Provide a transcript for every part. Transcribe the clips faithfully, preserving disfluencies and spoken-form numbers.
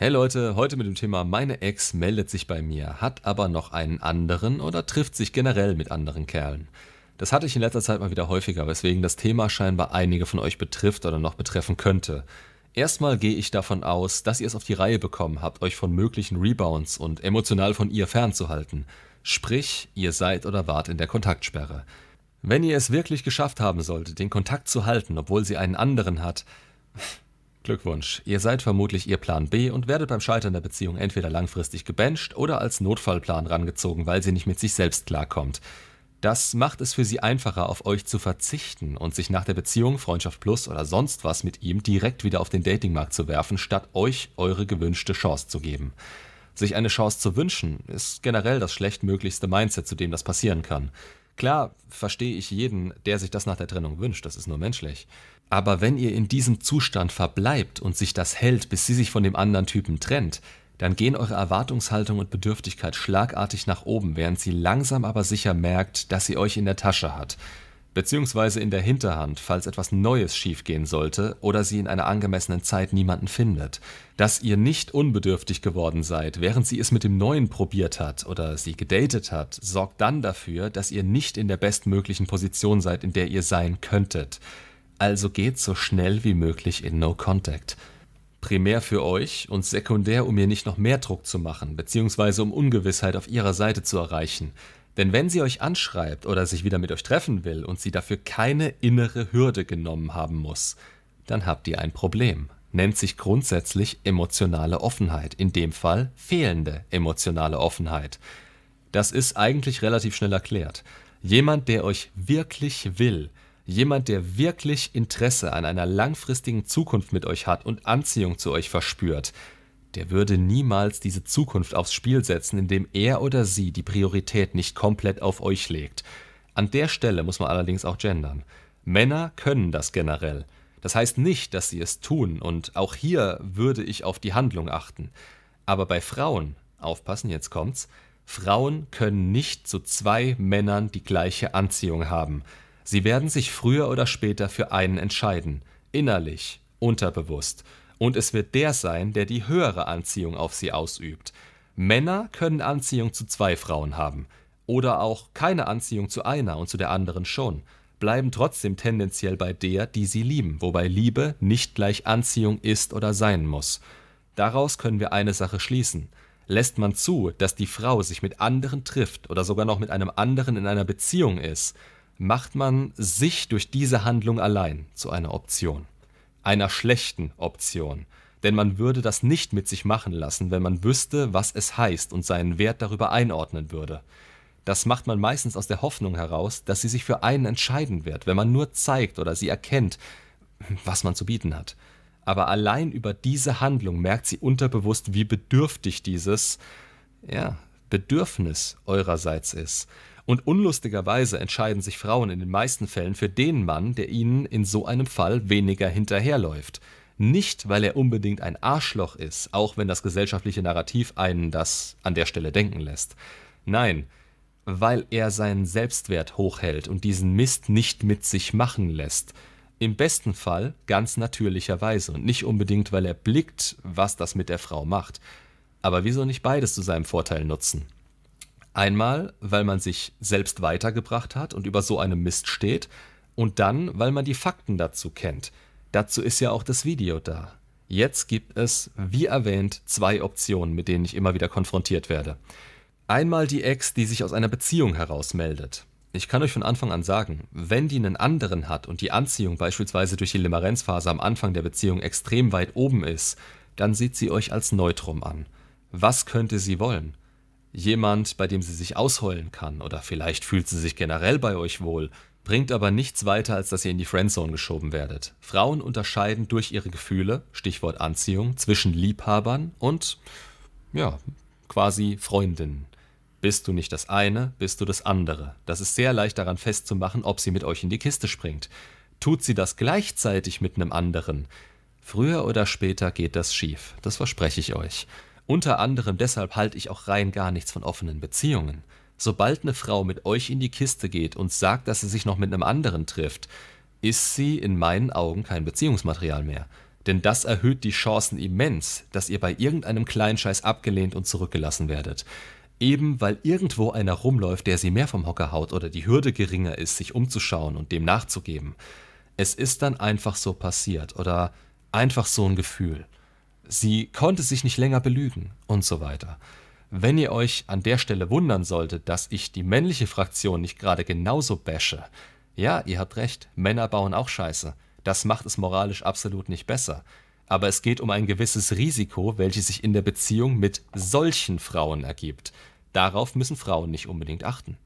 Hey Leute, heute mit dem Thema: Meine Ex meldet sich bei mir, hat aber noch einen anderen oder trifft sich generell mit anderen Kerlen. Das hatte ich in letzter Zeit mal wieder häufiger, weswegen das Thema scheinbar einige von euch betrifft oder noch betreffen könnte. Erstmal gehe ich davon aus, dass ihr es auf die Reihe bekommen habt, euch von möglichen Rebounds und emotional von ihr fernzuhalten. Sprich, ihr seid oder wart in der Kontaktsperre. Wenn ihr es wirklich geschafft haben solltet, den Kontakt zu halten, obwohl sie einen anderen hat... Glückwunsch, ihr seid vermutlich ihr Plan B und werdet beim Scheitern der Beziehung entweder langfristig gebancht oder als Notfallplan rangezogen, weil sie nicht mit sich selbst klarkommt. Das macht es für sie einfacher, auf euch zu verzichten und sich nach der Beziehung, Freundschaft plus oder sonst was mit ihm direkt wieder auf den Datingmarkt zu werfen, statt euch eure gewünschte Chance zu geben. Sich eine Chance zu wünschen, ist generell das schlechtmöglichste Mindset, zu dem das passieren kann. Klar, verstehe ich jeden, der sich das nach der Trennung wünscht, das ist nur menschlich. Aber wenn ihr in diesem Zustand verbleibt und sich das hält, bis sie sich von dem anderen Typen trennt, dann gehen eure Erwartungshaltung und Bedürftigkeit schlagartig nach oben, während sie langsam aber sicher merkt, dass sie euch in der Tasche hat. Beziehungsweise in der Hinterhand, falls etwas Neues schiefgehen sollte oder sie in einer angemessenen Zeit niemanden findet. Dass ihr nicht unbedürftig geworden seid, während sie es mit dem Neuen probiert hat oder sie gedatet hat, sorgt dann dafür, dass ihr nicht in der bestmöglichen Position seid, in der ihr sein könntet. Also geht so schnell wie möglich in No Contact. Primär für euch und sekundär, um ihr nicht noch mehr Druck zu machen, beziehungsweise um Ungewissheit auf ihrer Seite zu erreichen. Denn wenn sie euch anschreibt oder sich wieder mit euch treffen will und sie dafür keine innere Hürde genommen haben muss, dann habt ihr ein Problem. Nennt sich grundsätzlich emotionale Offenheit, in dem Fall fehlende emotionale Offenheit. Das ist eigentlich relativ schnell erklärt. Jemand, der euch wirklich will, jemand, der wirklich Interesse an einer langfristigen Zukunft mit euch hat und Anziehung zu euch verspürt, der würde niemals diese Zukunft aufs Spiel setzen, indem er oder sie die Priorität nicht komplett auf euch legt. An der Stelle muss man allerdings auch gendern. Männer können das generell. Das heißt nicht, dass sie es tun, und auch hier würde ich auf die Handlung achten. Aber bei Frauen, aufpassen, jetzt kommt's, Frauen können nicht zu zwei Männern die gleiche Anziehung haben. Sie werden sich früher oder später für einen entscheiden, innerlich, unterbewusst. Und es wird der sein, der die höhere Anziehung auf sie ausübt. Männer können Anziehung zu zwei Frauen haben. Oder auch keine Anziehung zu einer und zu der anderen schon. Bleiben trotzdem tendenziell bei der, die sie lieben, wobei Liebe nicht gleich Anziehung ist oder sein muss. Daraus können wir eine Sache schließen. Lässt man zu, dass die Frau sich mit anderen trifft oder sogar noch mit einem anderen in einer Beziehung ist, macht man sich durch diese Handlung allein zu einer Option. Einer schlechten Option. Denn man würde das nicht mit sich machen lassen, wenn man wüsste, was es heißt und seinen Wert darüber einordnen würde. Das macht man meistens aus der Hoffnung heraus, dass sie sich für einen entscheiden wird, wenn man nur zeigt oder sie erkennt, was man zu bieten hat. Aber allein über diese Handlung merkt sie unterbewusst, wie bedürftig dieses, ja, Bedürfnis eurerseits ist. Und unlustigerweise entscheiden sich Frauen in den meisten Fällen für den Mann, der ihnen in so einem Fall weniger hinterherläuft. Nicht, weil er unbedingt ein Arschloch ist, auch wenn das gesellschaftliche Narrativ einen das an der Stelle denken lässt. Nein, weil er seinen Selbstwert hochhält und diesen Mist nicht mit sich machen lässt. Im besten Fall ganz natürlicherweise und nicht unbedingt, weil er blickt, was das mit der Frau macht. Aber wieso nicht beides zu seinem Vorteil nutzen? Einmal, weil man sich selbst weitergebracht hat und über so einem Mist steht, und dann, weil man die Fakten dazu kennt. Dazu ist ja auch das Video da. Jetzt gibt es, wie erwähnt, zwei Optionen, mit denen ich immer wieder konfrontiert werde. Einmal die Ex, die sich aus einer Beziehung heraus meldet. Ich kann euch von Anfang an sagen, wenn die einen anderen hat und die Anziehung beispielsweise durch die Limerenzphase am Anfang der Beziehung extrem weit oben ist, dann sieht sie euch als Neutrum an. Was könnte sie wollen? Jemand, bei dem sie sich ausheulen kann, oder vielleicht fühlt sie sich generell bei euch wohl, bringt aber nichts weiter, als dass ihr in die Friendzone geschoben werdet. Frauen unterscheiden durch ihre Gefühle, Stichwort Anziehung, zwischen Liebhabern und, ja, quasi Freundinnen. Bist du nicht das eine, bist du das andere. Das ist sehr leicht daran festzumachen, ob sie mit euch in die Kiste springt. Tut sie das gleichzeitig mit einem anderen? Früher oder später geht das schief, das verspreche ich euch. Unter anderem deshalb halte ich auch rein gar nichts von offenen Beziehungen. Sobald eine Frau mit euch in die Kiste geht und sagt, dass sie sich noch mit einem anderen trifft, ist sie in meinen Augen kein Beziehungsmaterial mehr. denn das erhöht die Chancen immens, dass ihr bei irgendeinem kleinen Scheiß abgelehnt und zurückgelassen werdet. Eben weil irgendwo einer rumläuft, der sie mehr vom Hocker haut oder die Hürde geringer ist, sich umzuschauen und dem nachzugeben. Es ist dann einfach so passiert oder einfach so ein Gefühl. Sie konnte sich nicht länger belügen und so weiter. Wenn ihr euch an der Stelle wundern solltet, dass ich die männliche Fraktion nicht gerade genauso bashe, ja, ihr habt recht, Männer bauen auch Scheiße. Das macht es moralisch absolut nicht besser. Aber es geht um ein gewisses Risiko, welches sich in der Beziehung mit solchen Frauen ergibt. Darauf müssen Frauen nicht unbedingt achten.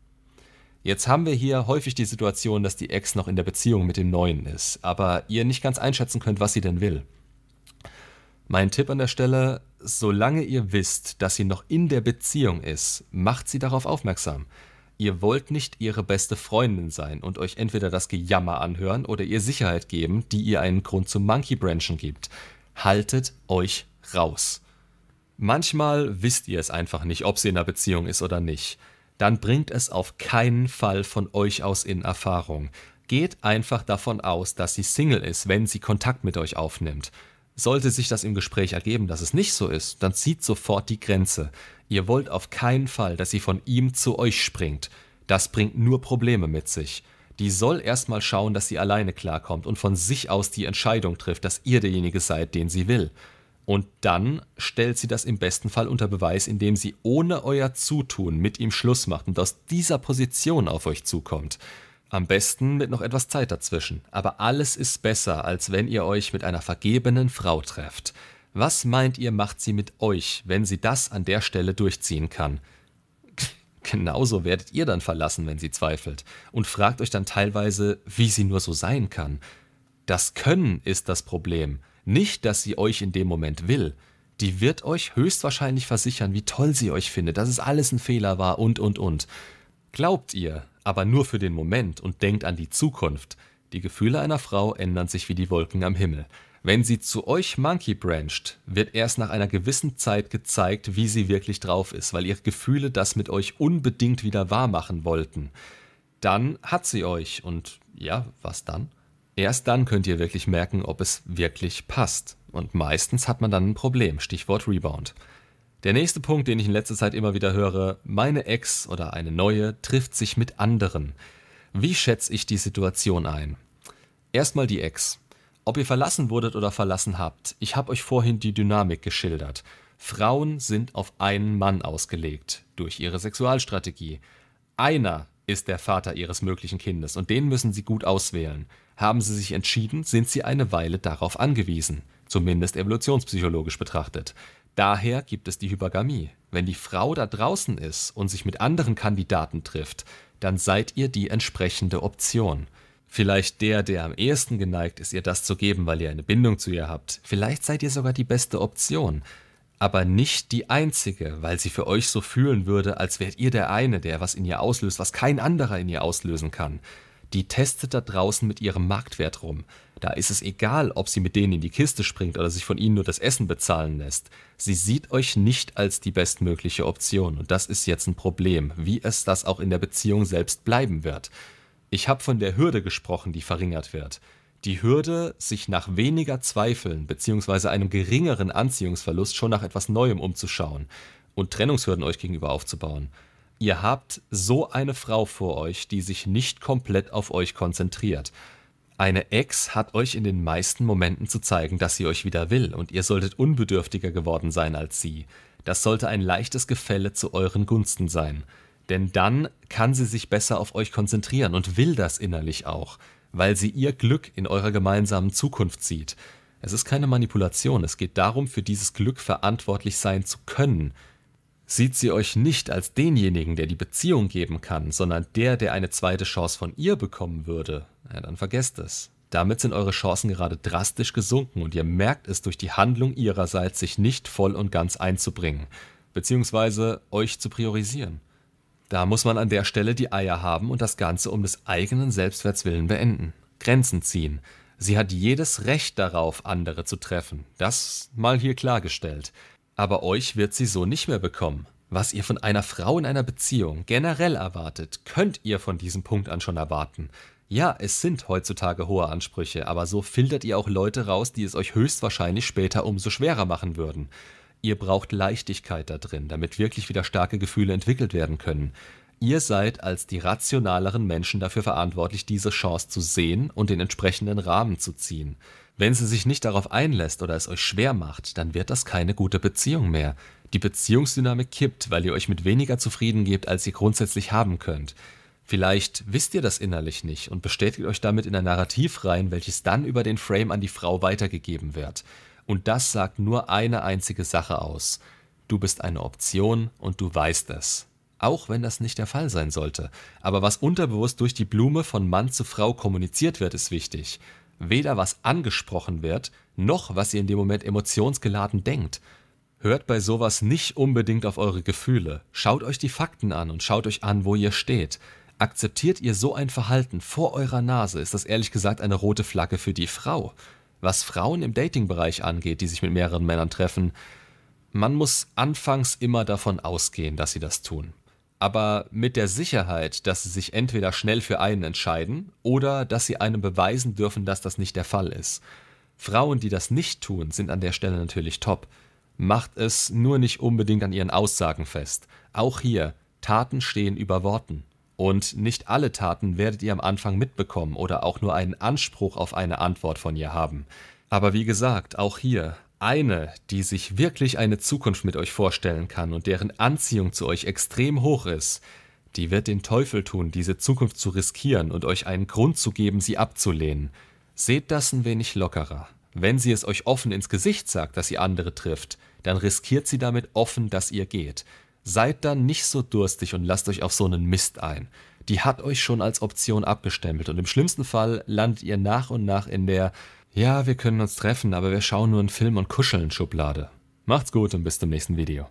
Jetzt haben wir hier häufig die Situation, dass die Ex noch in der Beziehung mit dem Neuen ist, aber ihr nicht ganz einschätzen könnt, was sie denn will. Mein Tipp an der Stelle, solange ihr wisst, dass sie noch in der Beziehung ist, macht sie darauf aufmerksam. Ihr wollt nicht ihre beste Freundin sein und euch entweder das Gejammer anhören oder ihr Sicherheit geben, die ihr einen Grund zum Monkey Branchen gibt. Haltet euch raus. Manchmal wisst ihr es einfach nicht, ob sie in einer Beziehung ist oder nicht. Dann bringt es auf keinen Fall von euch aus in Erfahrung. Geht einfach davon aus, dass sie Single ist, wenn sie Kontakt mit euch aufnimmt. Sollte sich das im Gespräch ergeben, dass es nicht so ist, dann zieht sofort die Grenze. Ihr wollt auf keinen Fall, dass sie von ihm zu euch springt. Das bringt nur Probleme mit sich. Die soll erstmal schauen, dass sie alleine klarkommt und von sich aus die Entscheidung trifft, dass ihr derjenige seid, den sie will. Und dann stellt sie das im besten Fall unter Beweis, indem sie ohne euer Zutun mit ihm Schluss macht und aus dieser Position auf euch zukommt. Am besten mit noch etwas Zeit dazwischen. Aber alles ist besser, als wenn ihr euch mit einer vergebenen Frau trefft. Was meint ihr, macht sie mit euch, wenn sie das an der Stelle durchziehen kann? Genauso werdet ihr dann verlassen, wenn sie zweifelt. Und fragt euch dann teilweise, wie sie nur so sein kann. Das Können ist das Problem. Nicht, dass sie euch in dem Moment will. Die wird euch höchstwahrscheinlich versichern, wie toll sie euch findet, dass es alles ein Fehler war und, und, und. Glaubt ihr, aber nur für den Moment und denkt an die Zukunft. Die Gefühle einer Frau ändern sich wie die Wolken am Himmel. Wenn sie zu euch monkey brancht, wird erst nach einer gewissen Zeit gezeigt, wie sie wirklich drauf ist, weil ihre Gefühle das mit euch unbedingt wieder wahrmachen wollten. Dann hat sie euch und ja, was dann? Erst dann könnt ihr wirklich merken, ob es wirklich passt. Und meistens hat man dann ein Problem, Stichwort Rebound. Der nächste Punkt, den ich in letzter Zeit immer wieder höre, meine Ex oder eine neue trifft sich mit anderen. Wie schätze ich die Situation ein? Erstmal die Ex. Ob ihr verlassen wurdet oder verlassen habt, ich habe euch vorhin die Dynamik geschildert. Frauen sind auf einen Mann ausgelegt, durch ihre Sexualstrategie. Einer ist der Vater ihres möglichen Kindes und den müssen sie gut auswählen. Haben sie sich entschieden, sind sie eine Weile darauf angewiesen, zumindest evolutionspsychologisch betrachtet. Daher gibt es die Hypergamie. Wenn die Frau da draußen ist und sich mit anderen Kandidaten trifft, dann seid ihr die entsprechende Option. Vielleicht der, der am ehesten geneigt ist, ihr das zu geben, weil ihr eine Bindung zu ihr habt. Vielleicht seid ihr sogar die beste Option. Aber nicht die einzige, weil sie für euch so fühlen würde, als wärt ihr der eine, der was in ihr auslöst, was kein anderer in ihr auslösen kann. Die testet da draußen mit ihrem Marktwert rum. Da ist es egal, ob sie mit denen in die Kiste springt oder sich von ihnen nur das Essen bezahlen lässt. Sie sieht euch nicht als die bestmögliche Option und das ist jetzt ein Problem, wie es das auch in der Beziehung selbst bleiben wird. Ich habe von der Hürde gesprochen, die verringert wird. Die Hürde, sich nach weniger Zweifeln bzw. einem geringeren Anziehungsverlust schon nach etwas Neuem umzuschauen und Trennungshürden euch gegenüber aufzubauen. Ihr habt so eine Frau vor euch, die sich nicht komplett auf euch konzentriert. Eine Ex hat euch in den meisten Momenten zu zeigen, dass sie euch wieder will und ihr solltet unbedürftiger geworden sein als sie. Das sollte ein leichtes Gefälle zu euren Gunsten sein. Denn dann kann sie sich besser auf euch konzentrieren und will das innerlich auch, weil sie ihr Glück in eurer gemeinsamen Zukunft sieht. Es ist keine Manipulation, es geht darum, für dieses Glück verantwortlich sein zu können. Sieht sie euch nicht als denjenigen, der die Beziehung geben kann, sondern der, der eine zweite Chance von ihr bekommen würde, ja, dann vergesst es. Damit sind eure Chancen gerade drastisch gesunken und ihr merkt es durch die Handlung ihrerseits, sich nicht voll und ganz einzubringen, beziehungsweise euch zu priorisieren. Da muss man an der Stelle die Eier haben und das Ganze um des eigenen Selbstwerts willen beenden. Grenzen ziehen. Sie hat jedes Recht darauf, andere zu treffen. Das mal hier klargestellt. Aber euch wird sie so nicht mehr bekommen. Was ihr von einer Frau in einer Beziehung generell erwartet, könnt ihr von diesem Punkt an schon erwarten. Ja, es sind heutzutage hohe Ansprüche, aber so filtert ihr auch Leute raus, die es euch höchstwahrscheinlich später umso schwerer machen würden. Ihr braucht Leichtigkeit da drin, damit wirklich wieder starke Gefühle entwickelt werden können. Ihr seid als die rationaleren Menschen dafür verantwortlich, diese Chance zu sehen und den entsprechenden Rahmen zu ziehen. Wenn sie sich nicht darauf einlässt oder es euch schwer macht, dann wird das keine gute Beziehung mehr. Die Beziehungsdynamik kippt, weil ihr euch mit weniger zufrieden gebt, als ihr grundsätzlich haben könnt. Vielleicht wisst ihr das innerlich nicht und bestätigt euch damit in ein Narrativ rein, welches dann über den Frame an die Frau weitergegeben wird. Und das sagt nur eine einzige Sache aus. Du bist eine Option und du weißt es. Auch wenn das nicht der Fall sein sollte. Aber was unterbewusst durch die Blume von Mann zu Frau kommuniziert wird, ist wichtig. Weder was angesprochen wird, noch was ihr in dem Moment emotionsgeladen denkt. Hört bei sowas nicht unbedingt auf eure Gefühle. Schaut euch die Fakten an und schaut euch an, wo ihr steht. Akzeptiert ihr so ein Verhalten vor eurer Nase, ist das ehrlich gesagt eine rote Flagge für die Frau. Was Frauen im Dating-Bereich angeht, die sich mit mehreren Männern treffen, man muss anfangs immer davon ausgehen, dass sie das tun. Aber mit der Sicherheit, dass sie sich entweder schnell für einen entscheiden oder dass sie einem beweisen dürfen, dass das nicht der Fall ist. Frauen, die das nicht tun, sind an der Stelle natürlich top. Macht es nur nicht unbedingt an ihren Aussagen fest. Auch hier, Taten stehen über Worten. Und nicht alle Taten werdet ihr am Anfang mitbekommen oder auch nur einen Anspruch auf eine Antwort von ihr haben. Aber wie gesagt, auch hier, eine, die sich wirklich eine Zukunft mit euch vorstellen kann und deren Anziehung zu euch extrem hoch ist, die wird den Teufel tun, diese Zukunft zu riskieren und euch einen Grund zu geben, sie abzulehnen. Seht das ein wenig lockerer. Wenn sie es euch offen ins Gesicht sagt, dass sie andere trifft, dann riskiert sie damit offen, dass ihr geht. Seid dann nicht so durstig und lasst euch auf so einen Mist ein. Die hat euch schon als Option abgestempelt und im schlimmsten Fall landet ihr nach und nach in der „Ja, wir können uns treffen, aber wir schauen nur einen Film und kuscheln" Schublade. Macht's gut und bis zum nächsten Video.